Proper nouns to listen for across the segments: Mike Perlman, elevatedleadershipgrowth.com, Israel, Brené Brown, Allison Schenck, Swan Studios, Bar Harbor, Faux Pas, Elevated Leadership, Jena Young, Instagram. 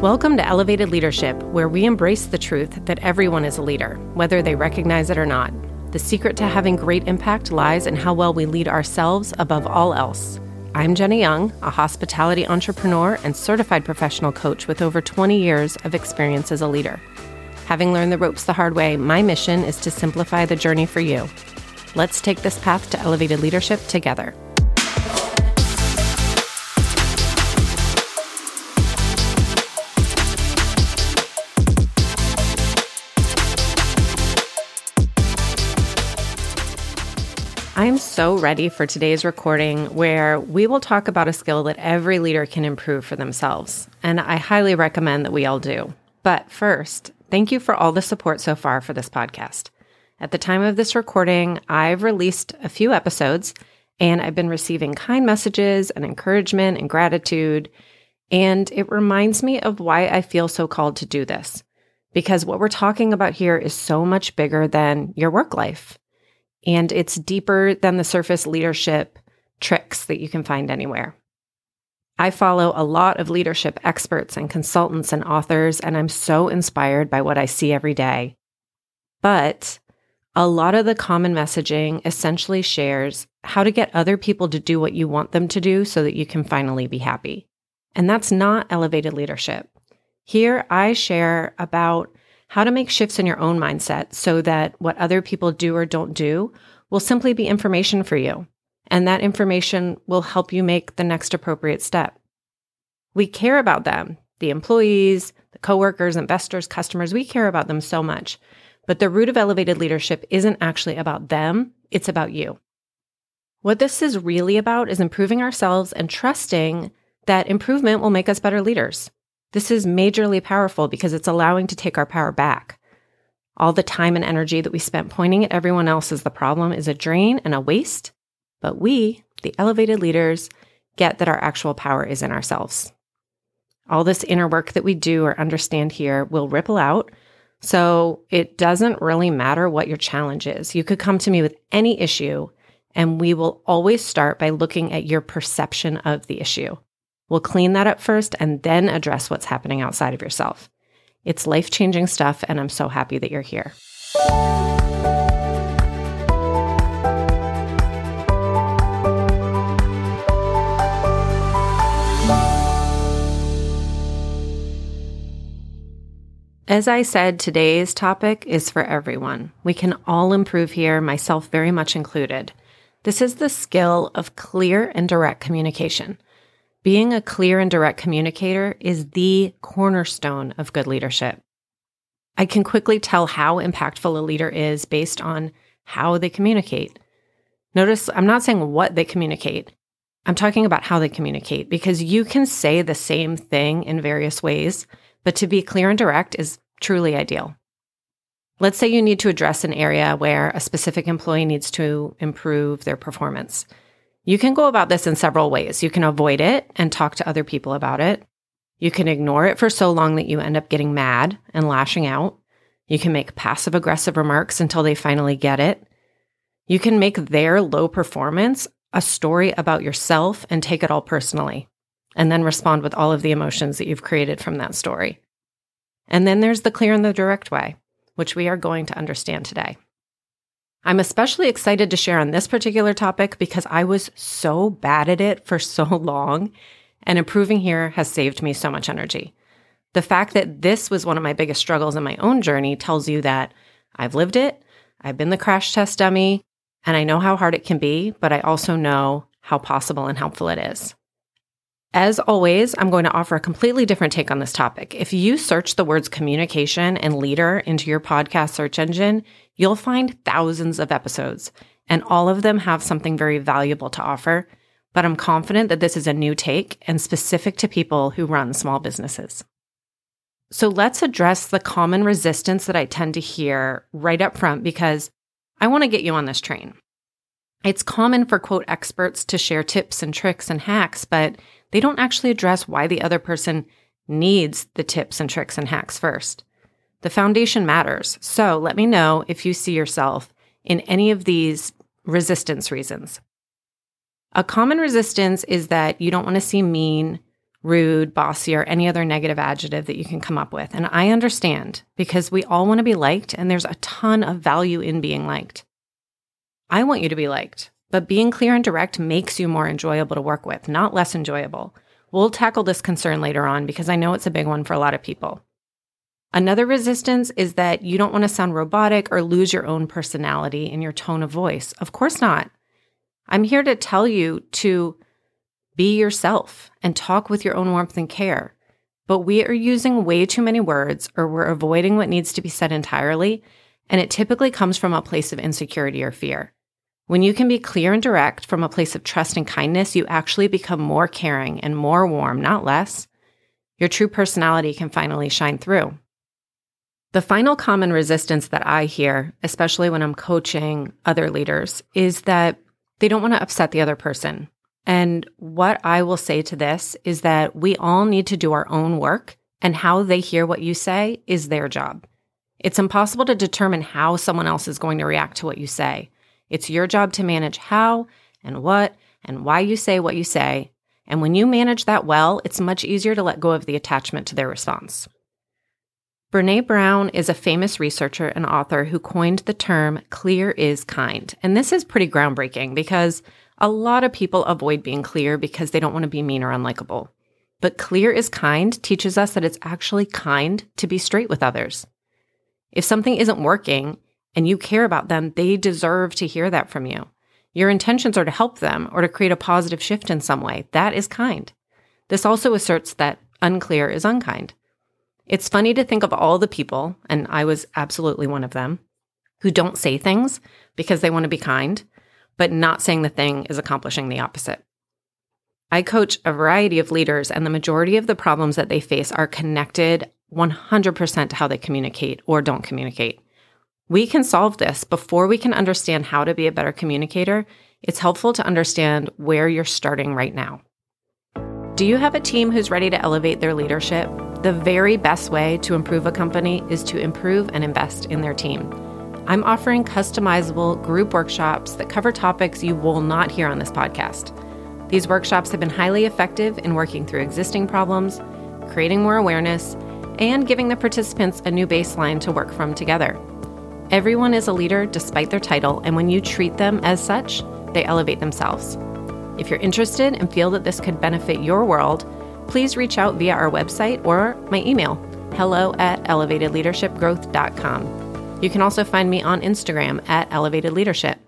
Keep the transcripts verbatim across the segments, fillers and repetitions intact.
Welcome to Elevated Leadership, where we embrace the truth that everyone is a leader, whether they recognize it or not. The secret to having great impact lies in how well we lead ourselves above all else. I'm Jena Young, a hospitality entrepreneur and certified professional coach with over twenty years of experience as a leader. Having learned the ropes the hard way, my mission is to simplify the journey for you. Let's take this path to elevated leadership together. I'm so ready for today's recording, where we will talk about a skill that every leader can improve for themselves, and I highly recommend that we all do. But first, thank you for all the support so far for this podcast. At the time of this recording, I've released a few episodes, and I've been receiving kind messages and encouragement and gratitude, and it reminds me of why I feel so called to do this, because what we're talking about here is so much bigger than your work life. And it's deeper than the surface leadership tricks that you can find anywhere. I follow a lot of leadership experts and consultants and authors, and I'm so inspired by what I see every day. But a lot of the common messaging essentially shares how to get other people to do what you want them to do so that you can finally be happy. And that's not elevated leadership. Here I share about how to make shifts in your own mindset so that what other people do or don't do will simply be information for you, and that information will help you make the next appropriate step. We care about them, the employees, the coworkers, investors, customers. We care about them so much, but the root of elevated leadership isn't actually about them, it's about you. What this is really about is improving ourselves and trusting that improvement will make us better leaders. This is majorly powerful because it's allowing to take our power back. All the time and energy that we spent pointing at everyone else as the problem is a drain and a waste, but we, the elevated leaders, get that our actual power is in ourselves. All this inner work that we do or understand here will ripple out, so it doesn't really matter what your challenge is. You could come to me with any issue, and we will always start by looking at your perception of the issue. We'll clean that up first and then address what's happening outside of yourself. It's life-changing stuff, and I'm so happy that you're here. As I said, today's topic is for everyone. We can all improve here, myself very much included. This is the skill of clear and direct communication. Being a clear and direct communicator is the cornerstone of good leadership. I can quickly tell how impactful a leader is based on how they communicate. Notice I'm not saying what they communicate. I'm talking about how they communicate, because you can say the same thing in various ways, but to be clear and direct is truly ideal. Let's say you need to address an area where a specific employee needs to improve their performance. You can go about this in several ways. You can avoid it and talk to other people about it. You can ignore it for so long that you end up getting mad and lashing out. You can make passive-aggressive remarks until they finally get it. You can make their low performance a story about yourself and take it all personally, and then respond with all of the emotions that you've created from that story. And then there's the clear and the direct way, which we are going to understand today. I'm especially excited to share on this particular topic because I was so bad at it for so long, and improving here has saved me so much energy. The fact that this was one of my biggest struggles in my own journey tells you that I've lived it, I've been the crash test dummy, and I know how hard it can be, but I also know how possible and helpful it is. As always, I'm going to offer a completely different take on this topic. If you search the words communication and leader into your podcast search engine, you'll find thousands of episodes, and all of them have something very valuable to offer, but I'm confident that this is a new take and specific to people who run small businesses. So let's address the common resistance that I tend to hear right up front, because I want to get you on this train. It's common for quote experts to share tips and tricks and hacks, but they don't actually address why the other person needs the tips and tricks and hacks first. The foundation matters, so let me know if you see yourself in any of these resistance reasons. A common resistance is that you don't want to seem mean rude, bossy, or any other negative adjective that you can come up with. And I understand, because we all want to be liked, and there's a ton of value in being liked. I want you to be liked, but being clear and direct makes you more enjoyable to work with, not less enjoyable. We'll tackle this concern later on because I know it's a big one for a lot of people. Another resistance is that you don't want to sound robotic or lose your own personality in your tone of voice. Of course not. I'm here to tell you to be yourself and talk with your own warmth and care. But we are using way too many words, or we're avoiding what needs to be said entirely, and it typically comes from a place of insecurity or fear. When you can be clear and direct from a place of trust and kindness, you actually become more caring and more warm, not less. Your true personality can finally shine through. The final common resistance that I hear, especially when I'm coaching other leaders, is that they don't want to upset the other person. And what I will say to this is that we all need to do our own work, and how they hear what you say is their job. It's impossible to determine how someone else is going to react to what you say. It's your job to manage how and what and why you say what you say. And when you manage that well, it's much easier to let go of the attachment to their response. Brené Brown is a famous researcher and author who coined the term clear is kind. And this is pretty groundbreaking because a lot of people avoid being clear because they don't want to be mean or unlikable. But clear is kind teaches us that it's actually kind to be straight with others. If something isn't working and you care about them, they deserve to hear that from you. Your intentions are to help them or to create a positive shift in some way. That is kind. This also asserts that unclear is unkind. It's funny to think of all the people, and I was absolutely one of them, who don't say things because they want to be kind, but not saying the thing is accomplishing the opposite. I coach a variety of leaders, and the majority of the problems that they face are connected one hundred percent to how they communicate or don't communicate. We can solve this. Before we can understand how to be a better communicator, it's helpful to understand where you're starting right now. Do you have a team who's ready to elevate their leadership? The very best way to improve a company is to improve and invest in their team. I'm offering customizable group workshops that cover topics you will not hear on this podcast. These workshops have been highly effective in working through existing problems, creating more awareness, and giving the participants a new baseline to work from together. Everyone is a leader despite their title, and when you treat them as such, they elevate themselves. If you're interested and feel that this could benefit your world, please reach out via our website or my email, hello at elevated leadership growth dot com. You can also find me on Instagram at Elevated Leadership.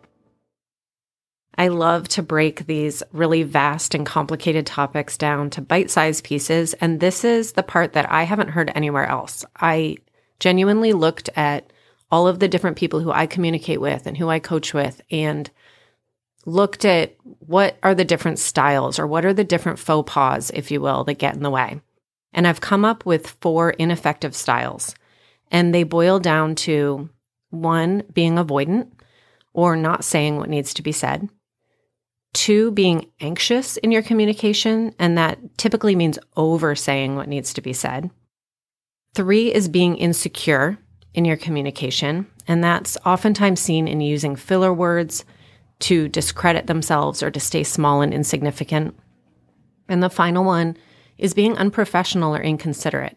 I love to break these really vast and complicated topics down to bite-sized pieces, and this is the part that I haven't heard anywhere else. I genuinely looked at all of the different people who I communicate with and who I coach with, and looked at what are the different styles, or what are the different faux pas, if you will, that get in the way. And I've come up with four ineffective styles, and they boil down to one, being avoidant or not saying what needs to be said. Two, being anxious in your communication, and that typically means over saying what needs to be said. Three is being insecure in your communication, and that's oftentimes seen in using filler words to discredit themselves or to stay small and insignificant. And the final one is being unprofessional or inconsiderate.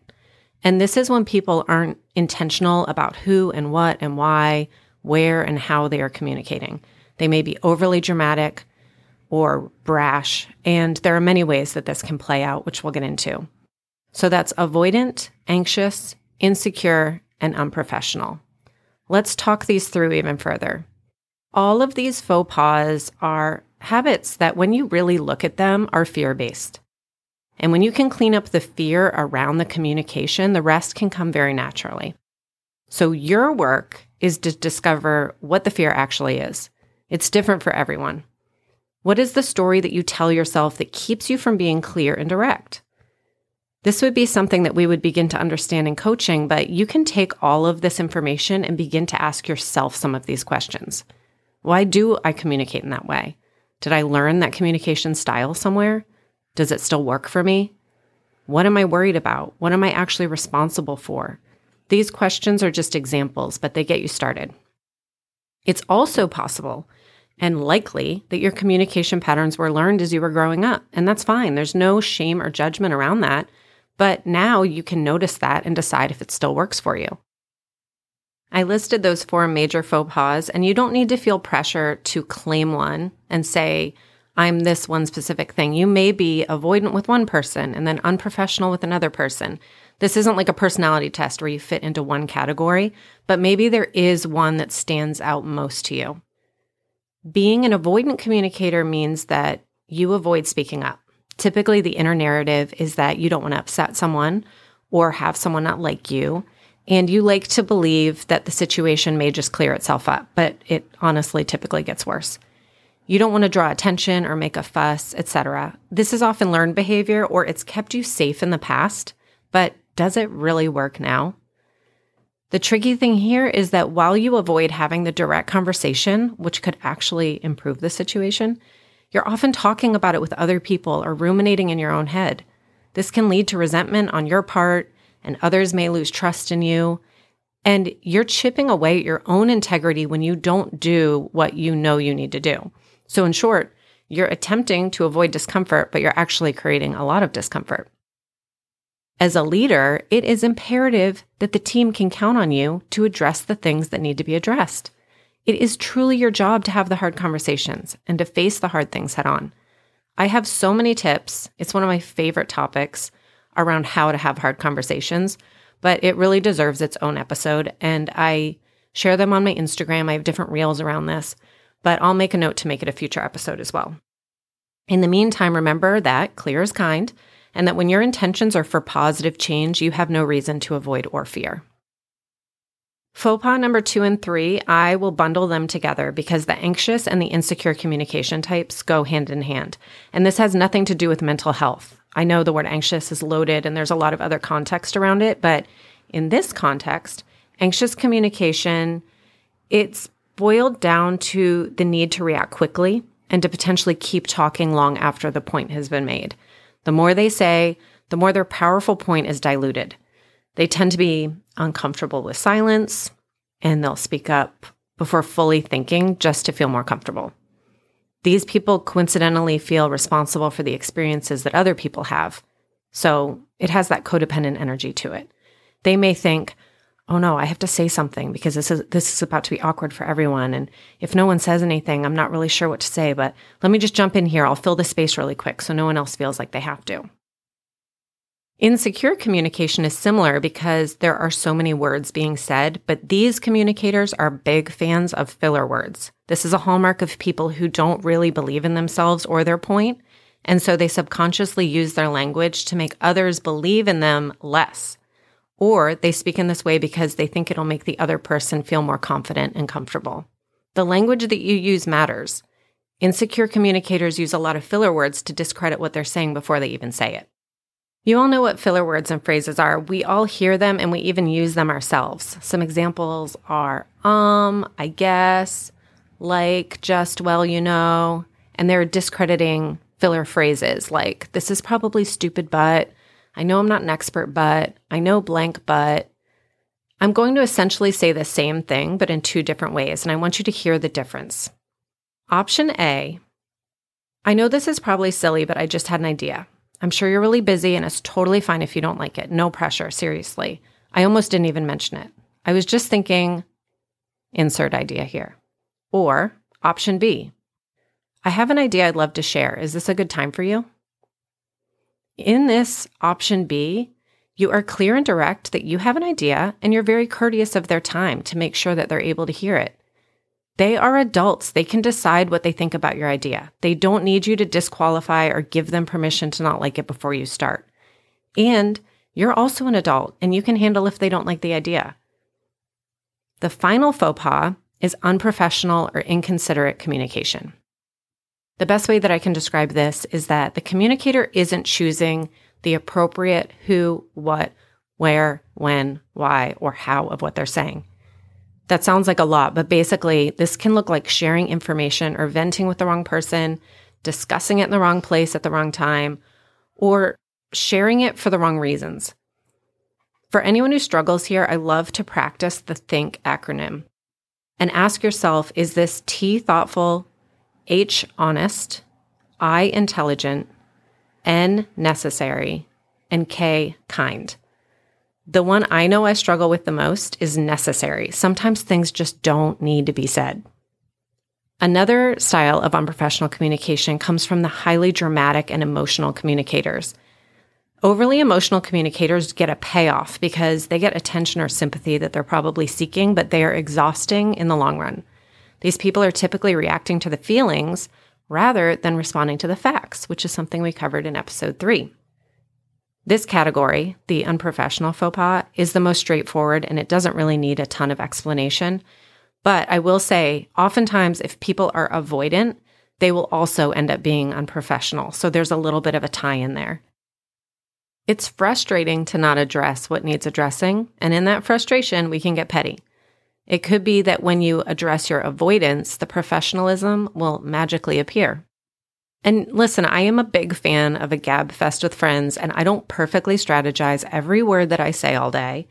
And this is when people aren't intentional about who and what and why, where and how they are communicating. They may be overly dramatic or brash, and there are many ways that this can play out, which we'll get into. So that's avoidant, anxious, insecure, and unprofessional. Let's talk these through even further. All of these faux pas are habits that, when you really look at them, are fear-based. And when you can clean up the fear around the communication, the rest can come very naturally. So your work is to discover what the fear actually is. It's different for everyone. What is the story that you tell yourself that keeps you from being clear and direct? This would be something that we would begin to understand in coaching, but you can take all of this information and begin to ask yourself some of these questions. Why do I communicate in that way? Did I learn that communication style somewhere? Does it still work for me? What am I worried about? What am I actually responsible for? These questions are just examples, but they get you started. It's also possible and likely that your communication patterns were learned as you were growing up. And that's fine. There's no shame or judgment around that. But now you can notice that and decide if it still works for you. I listed those four major faux pas, and you don't need to feel pressure to claim one and say, I'm this one specific thing. You may be avoidant with one person and then unprofessional with another person. This isn't like a personality test where you fit into one category, but maybe there is one that stands out most to you. Being an avoidant communicator means that you avoid speaking up. Typically, the inner narrative is that you don't want to upset someone or have someone not like you, and you like to believe that the situation may just clear itself up, but it honestly typically gets worse. You don't want to draw attention or make a fuss, et cetera. This is often learned behavior, or it's kept you safe in the past, but does it really work now? The tricky thing here is that while you avoid having the direct conversation, which could actually improve the situation, you're often talking about it with other people or ruminating in your own head. This can lead to resentment on your part, and others may lose trust in you. And you're chipping away at your own integrity when you don't do what you know you need to do. So in short, you're attempting to avoid discomfort, but you're actually creating a lot of discomfort. As a leader, it is imperative that the team can count on you to address the things that need to be addressed. It is truly your job to have the hard conversations and to face the hard things head on. I have so many tips. It's one of my favorite topics around how to have hard conversations, but it really deserves its own episode. And I share them on my Instagram. I have different reels around this, but I'll make a note to make it a future episode as well. In the meantime, remember that clear is kind, and that when your intentions are for positive change, you have no reason to avoid or fear. Faux pas number two and three, I will bundle them together because the anxious and the insecure communication types go hand in hand. And this has nothing to do with mental health. I know the word anxious is loaded and there's a lot of other context around it, but in this context, anxious communication, it's boiled down to the need to react quickly and to potentially keep talking long after the point has been made. The more they say, the more their powerful point is diluted. They tend to be uncomfortable with silence, and they'll speak up before fully thinking just to feel more comfortable. These people coincidentally feel responsible for the experiences that other people have. So it has that codependent energy to it. They may think, oh no, I have to say something because this is this is about to be awkward for everyone. And if no one says anything, I'm not really sure what to say, but let me just jump in here. I'll fill the space really quick so no one else feels like they have to. Insecure communication is similar because there are so many words being said, but these communicators are big fans of filler words. This is a hallmark of people who don't really believe in themselves or their point, and so they subconsciously use their language to make others believe in them less. Or they speak in this way because they think it'll make the other person feel more confident and comfortable. The language that you use matters. Insecure communicators use a lot of filler words to discredit what they're saying before they even say it. You all know what filler words and phrases are. We all hear them and we even use them ourselves. Some examples are, um, I guess, like, just, well, you know, and they're discrediting filler phrases like, this is probably stupid, but, I know I'm not an expert, but, I know blank, but. I'm going to essentially say the same thing, but in two different ways, and I want you to hear the difference. Option A, I know this is probably silly, but I just had an idea. I'm sure you're really busy and it's totally fine if you don't like it. No pressure, seriously. I almost didn't even mention it. I was just thinking, insert idea here. Or option B, I have an idea I'd love to share. Is this a good time for you? In this option B, you are clear and direct that you have an idea and you're very courteous of their time to make sure that they're able to hear it. They are adults. They can decide what they think about your idea. They don't need you to disqualify or give them permission to not like it before you start. And you're also an adult, and you can handle if they don't like the idea. The final faux pas is unprofessional or inconsiderate communication. The best way that I can describe this is that the communicator isn't choosing the appropriate who, what, where, when, why, or how of what they're saying. That sounds like a lot, but basically this can look like sharing information or venting with the wrong person, discussing it in the wrong place at the wrong time, or sharing it for the wrong reasons. For anyone who struggles here, I love to practice the THINK acronym and ask yourself, is this T thoughtful, H, honest, I, intelligent, N, necessary, and K, kind. The one I know I struggle with the most is necessary. Sometimes things just don't need to be said. Another style of unprofessional communication comes from the highly dramatic and emotional communicators. Overly emotional communicators get a payoff because they get attention or sympathy that they're probably seeking, but they are exhausting in the long run. These people are typically reacting to the feelings rather than responding to the facts, which is something we covered in episode three. This category, the unprofessional faux pas, is the most straightforward, and it doesn't really need a ton of explanation. But I will say, oftentimes, if people are avoidant, they will also end up being unprofessional. So there's a little bit of a tie in there. It's frustrating to not address what needs addressing, and in that frustration, we can get petty. It could be that when you address your avoidance, the professionalism will magically appear. And listen, I am a big fan of a gab fest with friends, and I don't perfectly strategize every word that I say all day.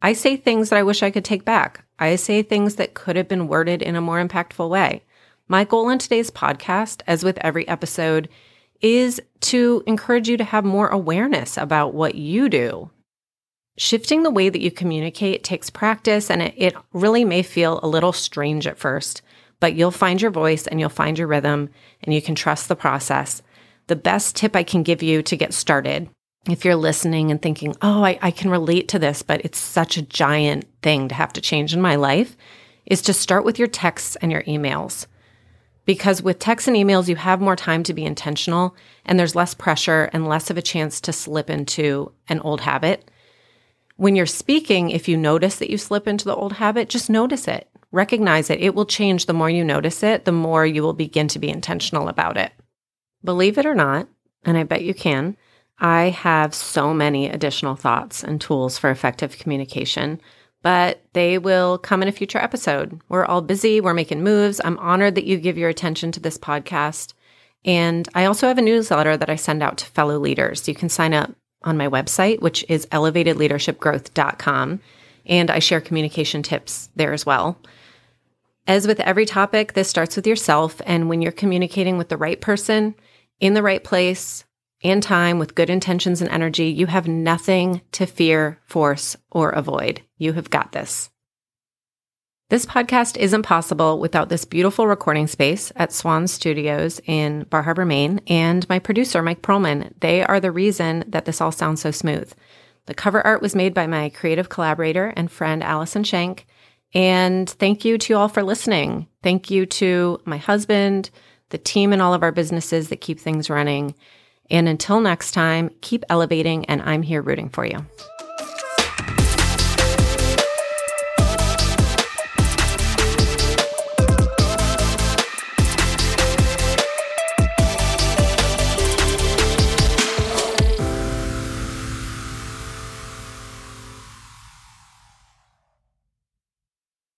I say things that I wish I could take back. I say things that could have been worded in a more impactful way. My goal in today's podcast, as with every episode, is to encourage you to have more awareness about what you do. Shifting the way that you communicate takes practice, and it, it really may feel a little strange at first. But you'll find your voice and you'll find your rhythm, and you can trust the process. The best tip I can give you to get started, if you're listening and thinking, oh, I, I can relate to this, but it's such a giant thing to have to change in my life, is to start with your texts and your emails. Because with texts and emails, you have more time to be intentional, and there's less pressure and less of a chance to slip into an old habit. When you're speaking, if you notice that you slip into the old habit, just notice it. Recognize it. It will change the more you notice it, the more you will begin to be intentional about it. Believe it or not, and I bet you can, I have so many additional thoughts and tools for effective communication, but they will come in a future episode. We're all busy. We're making moves. I'm honored that you give your attention to this podcast. And I also have a newsletter that I send out to fellow leaders. You can sign up on my website, which is elevated leadership growth dot com. And I share communication tips there as well. As with every topic, this starts with yourself, and when you're communicating with the right person, in the right place, and time, with good intentions and energy, you have nothing to fear, force, or avoid. You have got this. This podcast isn't possible without this beautiful recording space at Swan Studios in Bar Harbor, Maine, and my producer, Mike Perlman. They are the reason that this all sounds so smooth. The cover art was made by my creative collaborator and friend, Allison Schenck. And thank you to you all for listening. Thank you to my husband, the team, and all of our businesses that keep things running. And until next time, keep elevating, and I'm here rooting for you.